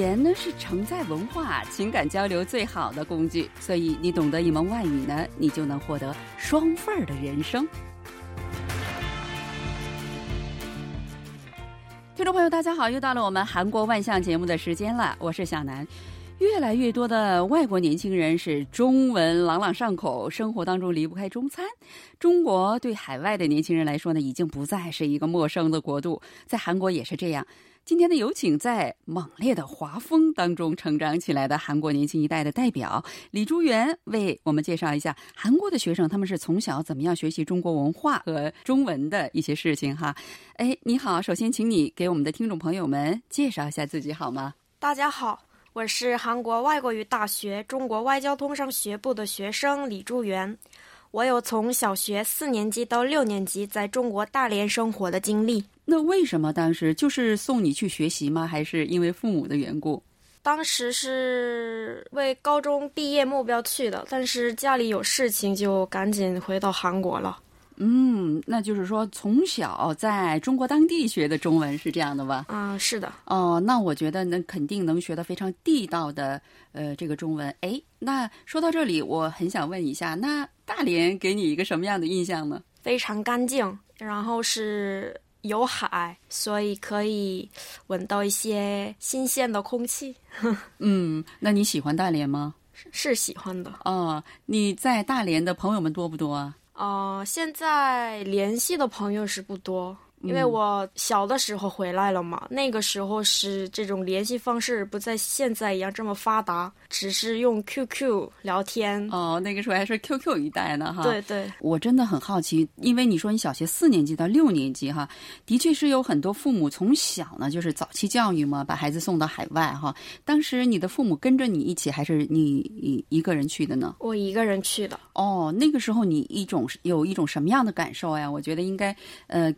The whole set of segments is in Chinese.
言呢是承载文化情感交流最好的工具，所以你懂得一门外语呢，你就能获得双份儿的人生。听众朋友大家好，又到了我们韩国万象节目的时间了，我是小南。越来越多的外国年轻人是中文朗朗上口，生活当中离不开中餐。中国对海外的年轻人来说呢，已经不再是一个陌生的国度，在韩国也是这样。今天的有请在猛烈的华风当中成长起来的韩国年轻一代的代表李珠元，为我们介绍一下韩国的学生他们是从小怎么样学习中国文化和中文的一些事情哈。哎，你好，首先请你给我们的听众朋友们介绍一下自己好吗？大家好，我是韩国外国语大学中国外交通商学部的学生李珠元，我有从小学4年级到6年级在中国大连生活的经历。那为什么当时就是送你去学习吗？还是因为父母的缘故？当时是为高中毕业目标去的，但是家里有事情就赶紧回到韩国了。那就是说从小在中国当地学的中文是这样的吧？是的。那我觉得那肯定能学到非常地道的这个中文。哎，那说到这里，我很想问一下，那大连给你一个什么样的印象呢？非常干净，然后是有海，所以可以闻到一些新鲜的空气。那你喜欢大连吗？是喜欢的。你在大连的朋友们多不多啊？现在联系的朋友是不多，因为我小的时候回来了嘛，那个时候是这种联系方式不在现在一样这么发达，只是用 QQ 聊天。那个时候还是 QQ 一代呢哈。对对。我真的很好奇，因为你说你小学4年级到6年级哈，的确是有很多父母从小呢就是早期教育嘛，把孩子送到海外哈。当时你的父母跟着你一起，还是你一个人去的呢？我一个人去的。那个时候你有一种什么样的感受呀？我觉得应该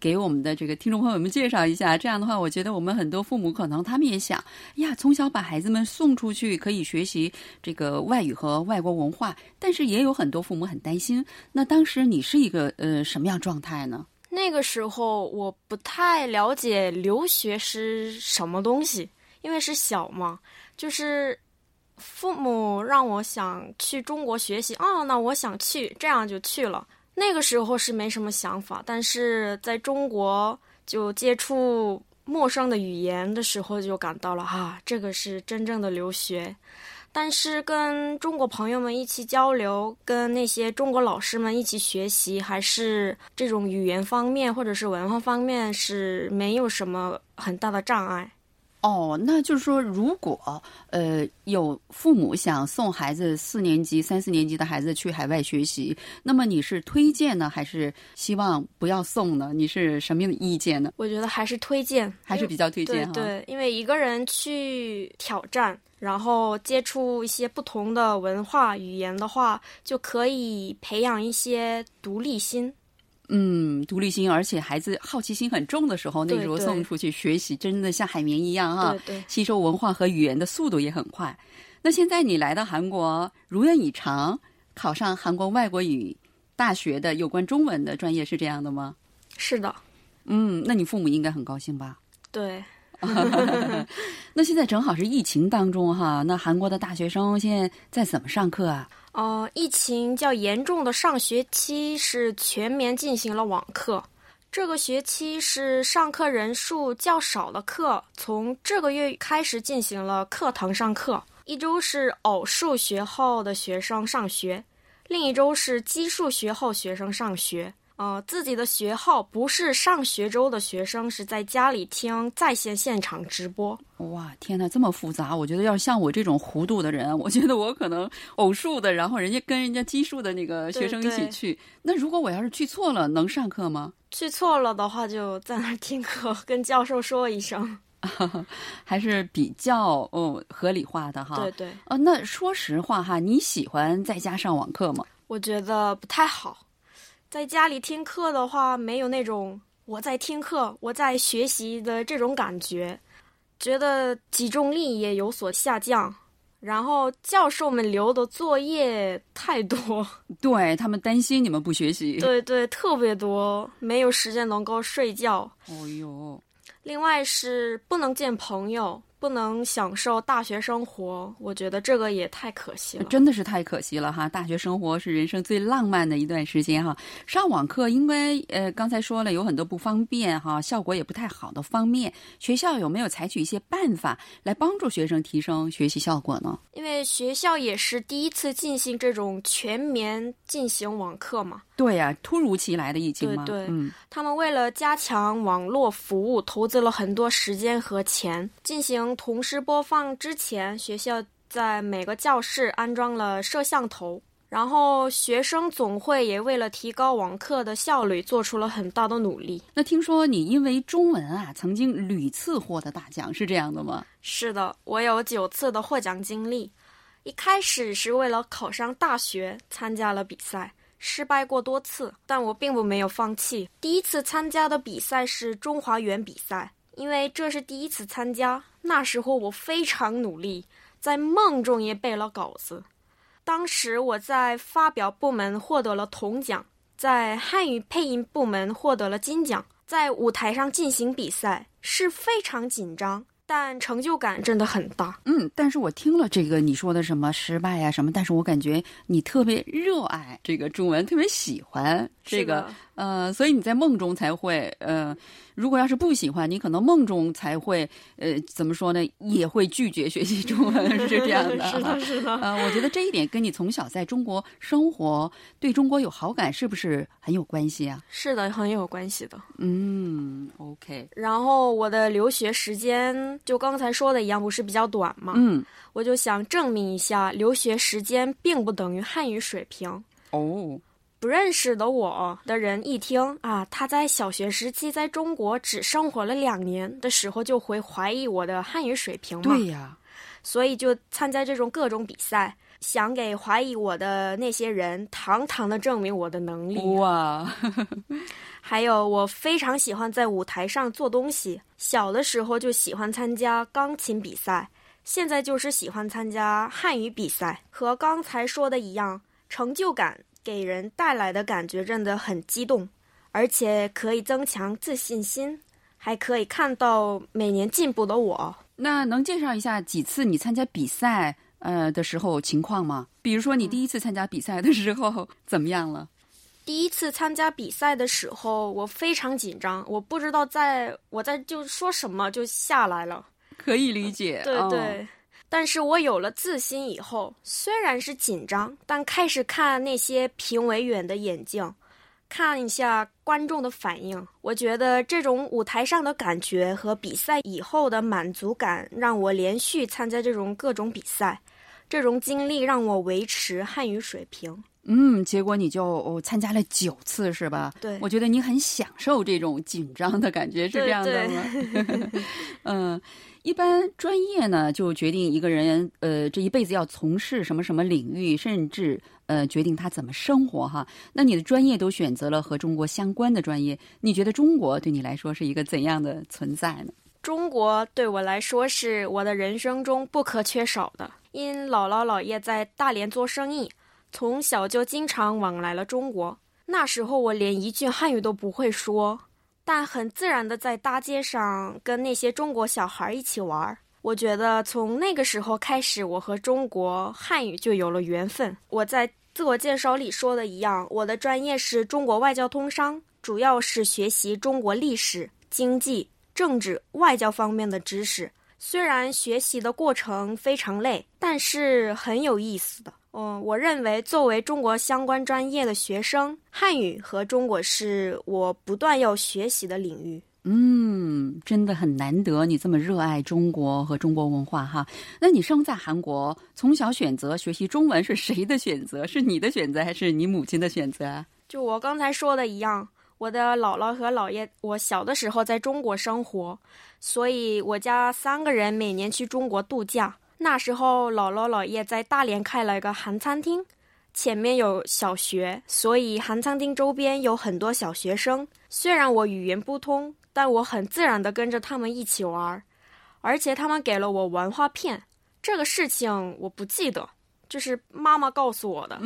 给我们的这个听众朋友们介绍一下，这样的话我觉得我们很多父母可能他们也想呀，从小把孩子们送出去可以学习这个外语和外国文化，但是也有很多父母很担心。那当时你是一个什么样状态呢？那个时候我不太了解留学是什么东西，因为是小嘛，就是父母让我想去中国学习，那我想去，这样就去了。那个时候是没什么想法，但是在中国就接触陌生的语言的时候就感到了这个是真正的留学。但是跟中国朋友们一起交流，跟那些中国老师们一起学习，还是这种语言方面或者是文化方面是没有什么很大的障碍。那就是说，如果有父母想送孩子3、4年级的孩子去海外学习，那么你是推荐呢，还是希望不要送呢？你是什么样的意见呢？我觉得还是推荐，还是比较推荐。对，因为一个人去挑战，然后接触一些不同的文化语言的话，就可以培养一些独立心。独立心，而且孩子好奇心很重的时候，那时候送出去学习，真的像海绵一样哈。对对，吸收文化和语言的速度也很快。那现在你来到韩国，如愿以偿，考上韩国外国语大学的有关中文的专业，是这样的吗？是的。那你父母应该很高兴吧？对。那现在正好是疫情当中哈，那韩国的大学生现在怎么上课啊？疫情较严重的上学期是全面进行了网课，这个学期是上课人数较少的课，从这个月开始进行了课堂上课，一周是偶数学号的学生上学，另一周是奇数学号学生上学。自己的学号不是上学周的学生是在家里听在线现场直播。哇，天哪，这么复杂！我觉得要像我这种糊涂的人，我觉得我可能偶数的，然后人家跟人家奇数的那个学生一起去。对对。那如果我要是去错了，能上课吗？去错了的话，就在那儿听课，跟教授说一声。还是比较合理化的哈。对对。那说实话哈，你喜欢在家上网课吗？我觉得不太好。在家里听课的话，没有那种我在听课我在学习的这种感觉，觉得集中力也有所下降，然后教授们留的作业太多。对，他们担心你们不学习。对对，特别多，没有时间能够睡觉。另外是不能见朋友，不能享受大学生活，我觉得这个也太可惜了，真的是太可惜了哈！大学生活是人生最浪漫的一段时间哈。上网课因为刚才说了有很多不方便哈，效果也不太好的方面，学校有没有采取一些办法来帮助学生提升学习效果呢？因为学校也是第一次进行这种全面进行网课嘛。对呀、啊，突如其来的疫情嘛。对对，他们为了加强网络服务，投资了很多时间和钱进行。同时播放之前，学校在每个教室安装了摄像头，然后学生总会也为了提高网课的效率做出了很大的努力。那听说你因为中文啊曾经屡次获得大奖，是这样的吗？是的，我有9次的获奖经历。一开始是为了考上大学参加了比赛，失败过多次，但我并没有放弃。第一次参加的比赛是中华园比赛，因为这是第一次参加，那时候我非常努力，在梦中也背了稿子。当时我在发表部门获得了铜奖，在汉语配音部门获得了金奖。在舞台上进行比赛是非常紧张，但成就感真的很大。但是我听了这个你说的什么失败呀、什么，但是我感觉你特别热爱这个中文，特别喜欢这个，所以你在梦中才会如果要是不喜欢，你可能梦中才会怎么说呢，也会拒绝学习中文，是这样的。是的，是的。我觉得这一点跟你从小在中国生活，对中国有好感，是不是很有关系啊？是的，很有关系的。OK。然后我的留学时间就刚才说的一样，不是比较短嘛？我就想证明一下，留学时间并不等于汉语水平。哦。不认识的我的人一听啊，他在小学时期在中国只生活了2年的时候，就会怀疑我的汉语水平嘛。对呀，所以就参加这种各种比赛，想给怀疑我的那些人堂堂的证明我的能力。哇！还有我非常喜欢在舞台上做东西，小的时候就喜欢参加钢琴比赛，现在就是喜欢参加汉语比赛。和刚才说的一样，成就感给人带来的感觉真的很激动，而且可以增强自信心，还可以看到每年进步的我。那能介绍一下几次你参加比赛的时候情况吗？比如说你第一次参加比赛的时候怎么样了？第一次参加比赛的时候我非常紧张，我不知道我在就说什么就下来了。可以理解。对对。但是我有了自信以后，虽然是紧张，但开始看那些评委员的眼睛，看一下观众的反应。我觉得这种舞台上的感觉和比赛以后的满足感，让我连续参加这种各种比赛，这种经历让我维持汉语水平。结果你就参加了9次是吧？对，我觉得你很享受这种紧张的感觉，是这样的吗？对对。一般专业呢就决定一个人这一辈子要从事什么什么领域，甚至决定他怎么生活哈。那你的专业都选择了和中国相关的专业，你觉得中国对你来说是一个怎样的存在呢？中国对我来说是我的人生中不可缺少的，因姥姥姥爷在大连做生意，从小就经常往来了中国。那时候我连一句汉语都不会说，但很自然的在大街上跟那些中国小孩一起玩。我觉得从那个时候开始，我和中国汉语就有了缘分。我在自我介绍里说的一样，我的专业是中国外交通商，主要是学习中国历史、经济、政治、外交方面的知识。虽然学习的过程非常累，但是很有意思的。我认为作为中国相关专业的学生，汉语和中国是我不断要学习的领域。真的很难得你这么热爱中国和中国文化哈。那你生在韩国，从小选择学习中文是谁的选择？是你的选择还是你母亲的选择啊？就我刚才说的一样，我的姥姥和姥爷，我小的时候在中国生活，所以我家3个人每年去中国度假。那时候姥姥姥爷在大连开了一个韩餐厅，前面有小学，所以韩餐厅周边有很多小学生。虽然我语言不通，但我很自然地跟着他们一起玩，而且他们给了我文化片，这个事情我不记得，就是妈妈告诉我的。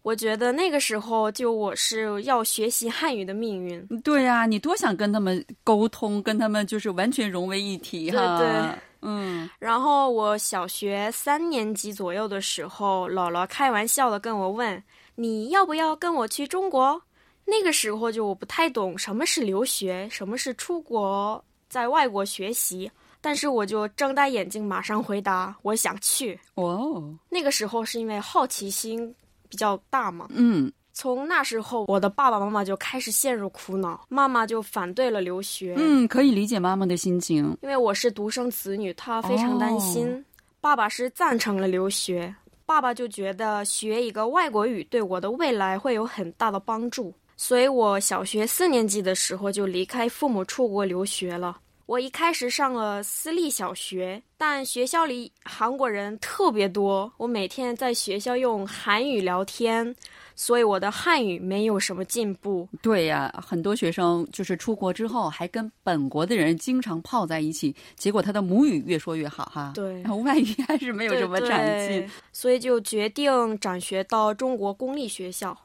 我觉得那个时候就我是要学习汉语的命运。对啊，你多想跟他们沟通，跟他们就是完全融为一体哈。对对。嗯，然后我小学3年级左右的时候，姥姥开玩笑的跟我问，你要不要跟我去中国？那个时候就我不太懂什么是留学，什么是出国在外国学习，但是我就睁大眼睛马上回答我想去。哦，那个时候是因为好奇心比较大嘛。嗯，从那时候我的爸爸妈妈就开始陷入苦恼，妈妈就反对了留学。嗯，可以理解妈妈的心情，因为我是独生子女，她非常担心。哦，爸爸是赞成了留学，爸爸就觉得学一个外国语对我的未来会有很大的帮助，所以我小学4年级的时候就离开父母出国留学了。我一开始上了私立小学，但学校里韩国人特别多，我每天在学校用韩语聊天，所以我的汉语没有什么进步。对呀，很多学生就是出国之后还跟本国的人经常泡在一起，结果他的母语越说越好哈。对，然后外语还是没有什么长进，所以就决定转学到中国公立学校。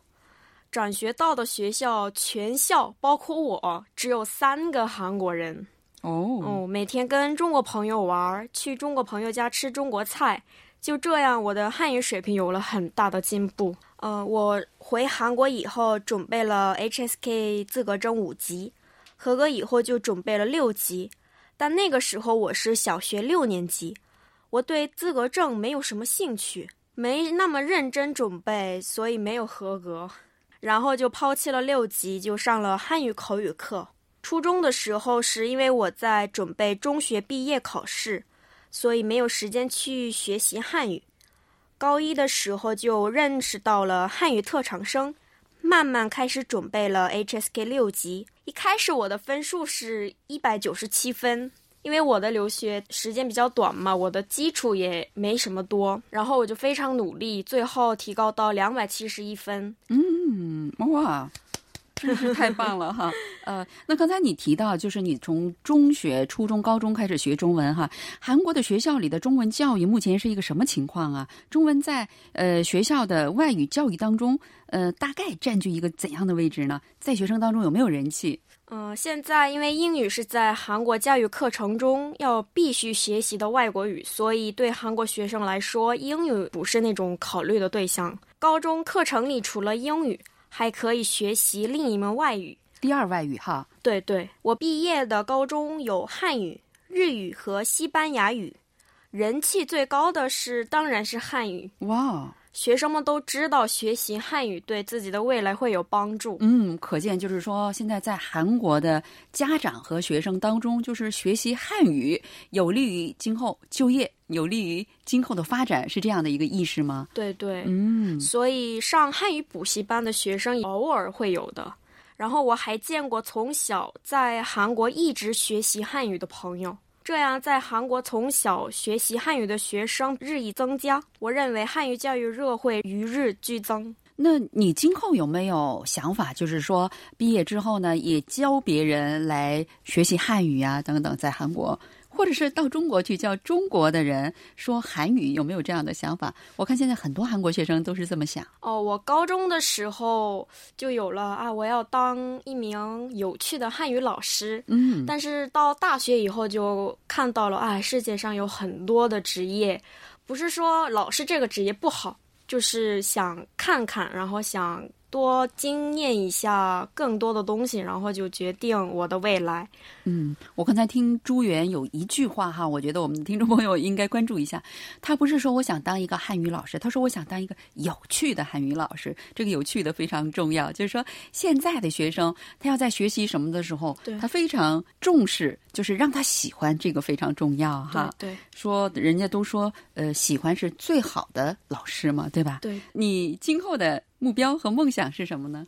转学到的学校全校包括我只有3个韩国人。哦，每天跟中国朋友玩，去中国朋友家吃中国菜，就这样我的汉语水平有了很大的进步。我回韩国以后准备了 HSK 资格证5级，合格以后就准备了6级，但那个时候我是小学6年级，我对资格证没有什么兴趣，没那么认真准备，所以没有合格，然后就抛弃了6级，就上了汉语口语课。初中的时候是因为我在准备中学毕业考试，所以没有时间去学习汉语。高一的时候就认识到了汉语特长生，慢慢开始准备了 HSK 6级。一开始我的分数是197分，因为我的留学时间比较短嘛，我的基础也没什么多，然后我就非常努力，最后提高到271分。嗯，哇，真是太棒了哈！那刚才你提到，就是你从中学、初中、高中开始学中文哈。韩国的学校里的中文教育目前是一个什么情况啊？中文在学校的外语教育当中，大概占据一个怎样的位置呢？在学生当中有没有人气？现在因为英语是在韩国教育课程中要必须学习的外国语，所以对韩国学生来说，英语不是那种考虑的对象。高中课程里除了英语，还可以学习另一门外语，第二外语哈。对对，我毕业的高中有汉语、日语和西班牙语，人气最高的是当然是汉语。哇，学生们都知道学习汉语对自己的未来会有帮助。嗯，可见就是说现在在韩国的家长和学生当中，就是学习汉语有利于今后就业，有利于今后的发展，是这样的一个意识吗？对对，嗯，所以上汉语补习班的学生偶尔会有的。然后我还见过从小在韩国一直学习汉语的朋友，这样在韩国从小学习汉语的学生日益增加，我认为汉语教育热会与日俱增。那你今后有没有想法，就是说毕业之后呢，也教别人来学习汉语啊等等，在韩国或者是到中国去教中国的人说韩语，有没有这样的想法？我看现在很多韩国学生都是这么想。哦，我高中的时候就有了啊，我要当一名有趣的汉语老师。嗯，但是到大学以后就看到了啊，世界上有很多的职业，不是说老师这个职业不好，就是想看看，然后想多经验一下更多的东西，然后就决定我的未来。嗯，我刚才听朱媛有一句话哈，我觉得我们的听众朋友应该关注一下。他不是说我想当一个汉语老师，他说我想当一个有趣的汉语老师。这个有趣的非常重要，就是说现在的学生他要在学习什么的时候，他非常重视，就是让他喜欢，这个非常重要哈。对对，说人家都说喜欢是最好的老师嘛，对吧？对，你今后的目标和梦想是什么呢？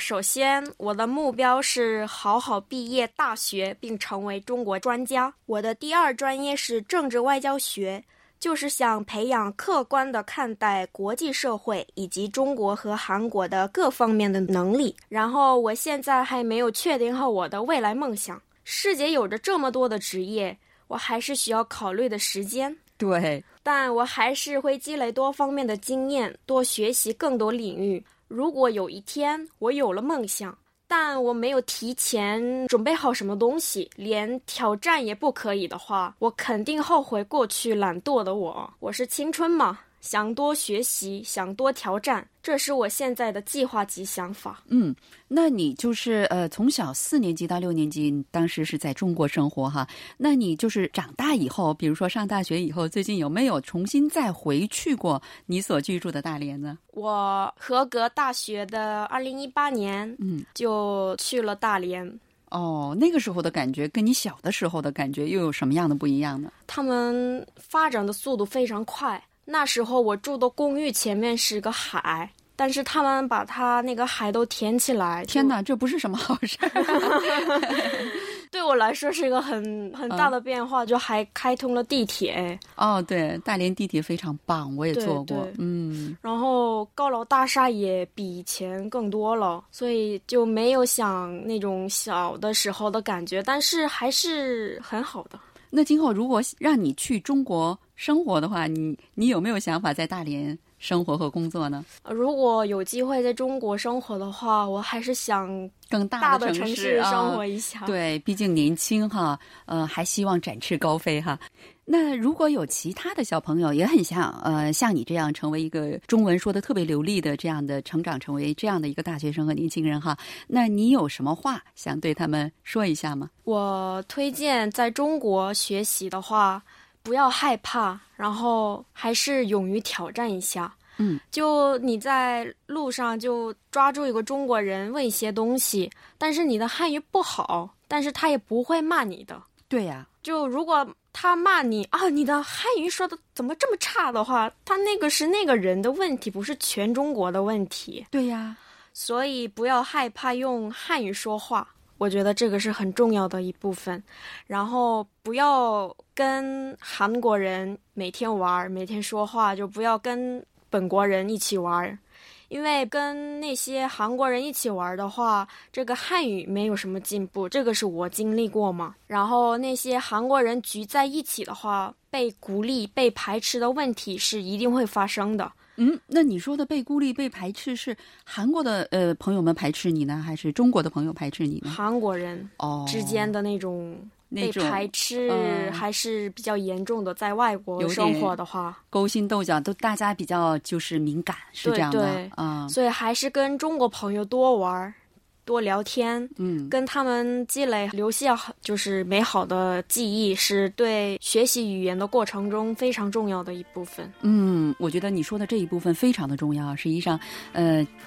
首先我的目标是好好毕业大学并成为中国专家。我的第二专业是政治外交学，就是想培养客观的看待国际社会以及中国和韩国的各方面的能力。然后我现在还没有确定好我的未来梦想，世界有着这么多的职业，我还是需要考虑的时间。对，但我还是会积累多方面的经验，多学习更多领域。如果有一天我有了梦想，但我没有提前准备好什么东西，连挑战也不可以的话，我肯定后悔过去懒惰的我。我是青春嘛，想多学习，想多挑战，这是我现在的计划及想法。嗯，那你就是从小4年级到6年级，当时是在中国生活哈。那你就是长大以后，比如说上大学以后，最近有没有重新再回去过你所居住的大连呢？我合格大学的2018年，就去了大连。哦，那个时候的感觉跟你小的时候的感觉又有什么样的不一样呢？他们发展的速度非常快。那时候我住的公寓前面是个海，但是他们把它那个海都填起来。天哪，这不是什么好事儿啊。对我来说是一个很大的变化，就还开通了地铁。哦，对，大连地铁非常棒，我也坐过。嗯，然后高楼大厦也比以前更多了，所以就没有想那种小的时候的感觉，但是还是很好的。那今后如果让你去中国生活的话，你有没有想法在大连生活和工作呢？如果有机会在中国生活的话，我还是想更大的城市生活一下。对，毕竟年轻哈，还希望展翅高飞哈。那如果有其他的小朋友也很想像你这样成为一个中文说的特别流利的这样的成长，成为这样的一个大学生和年轻人哈，那你有什么话想对他们说一下吗？我推荐在中国学习的话，不要害怕，然后还是勇于挑战一下。就你在路上就抓住一个中国人问一些东西，但是你的汉语不好，但是他也不会骂你的。对呀，就如果他骂你啊，你的汉语说的怎么这么差的话，他那个是那个人的问题，不是全中国的问题。对呀，所以不要害怕用汉语说话，我觉得这个是很重要的一部分。然后不要跟韩国人每天玩，每天说话，就不要跟本国人一起玩，因为跟那些韩国人一起玩的话，这个汉语没有什么进步，这个是我经历过嘛。然后那些韩国人聚在一起的话，被孤立、被排斥的问题是一定会发生的。那你说的被孤立、被排斥是韩国的朋友们排斥你呢，还是中国的朋友排斥你呢？韩国人之间的那种被排斥还是比较严重的，在外国生活的话，勾心斗角都大家比较就是敏感，是这样的。对，所以还是跟中国朋友多玩、多聊天，跟他们积累留下就是美好的记忆，是对学习语言的过程中非常重要的一部分。我觉得你说的这一部分非常的重要。实际上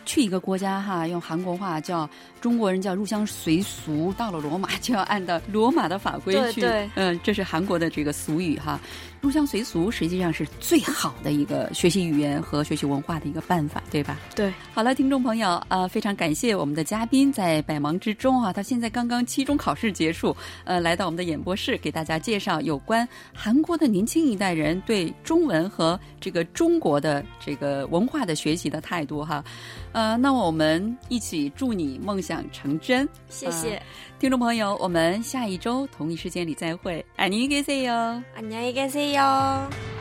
去一个国家哈，用韩国话叫中国人叫入乡随俗，到了罗马就要按照罗马的法规去。对，这是韩国的这个俗语哈。入乡随俗实际上是最好的一个学习语言和学习文化的一个办法，对吧？对。好了，听众朋友，非常感谢我们的嘉宾在百忙之中啊，他现在刚刚期中考试结束，来到我们的演播室，给大家介绍有关韩国的年轻一代人对中文和这个中国的这个文化的学习的态度哈。那我们一起祝你梦想成真。谢谢。听众朋友，我们下一周同一时间里再会。안녕히 계세요。안녕히 계세요。